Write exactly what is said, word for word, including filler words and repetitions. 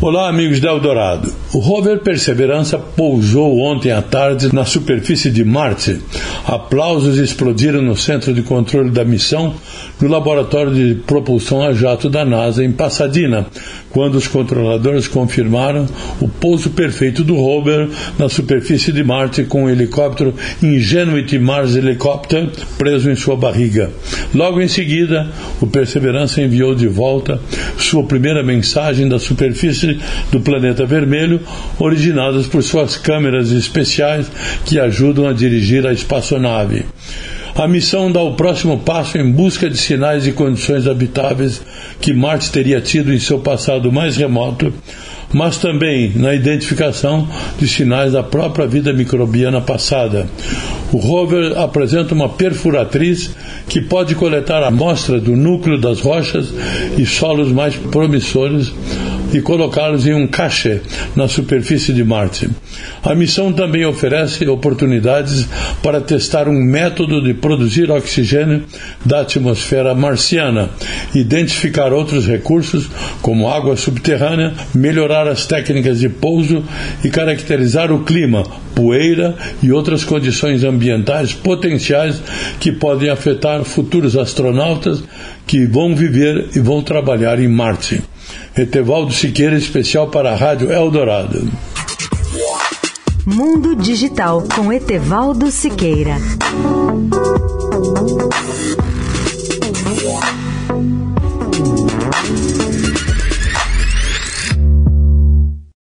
Olá, amigos da Eldorado. O rover Perseverança pousou ontem à tarde na superfície de Marte. Aplausos explodiram no centro de controle da missão do laboratório de propulsão a jato da NASA em Pasadena, quando os controladores confirmaram o pouso perfeito do rover na superfície de Marte com o helicóptero Ingenuity Mars Helicopter preso em sua barriga. Logo em seguida, o Perseverança enviou de volta sua primeira mensagem da superfície do planeta vermelho, originadas por suas câmeras especiais que ajudam a dirigir a espaçonave. A missão dá o próximo passo em busca de sinais e condições habitáveis que Marte teria tido em seu passado mais remoto, mas também na identificação de sinais da própria vida microbiana passada. O rover apresenta uma perfuratriz que pode coletar amostras do núcleo das rochas e solos mais promissores e colocá-los em um cache na superfície de Marte. A missão também oferece oportunidades para testar um método de produzir oxigênio da atmosfera marciana, identificar outros recursos como água subterrânea, melhorar as técnicas de pouso e caracterizar o clima, poeira e outras condições ambientais potenciais que podem afetar futuros astronautas que vão viver e vão trabalhar em Marte. Etevaldo Siqueira, especial para a Rádio Eldorado. Mundo Digital com Etevaldo Siqueira.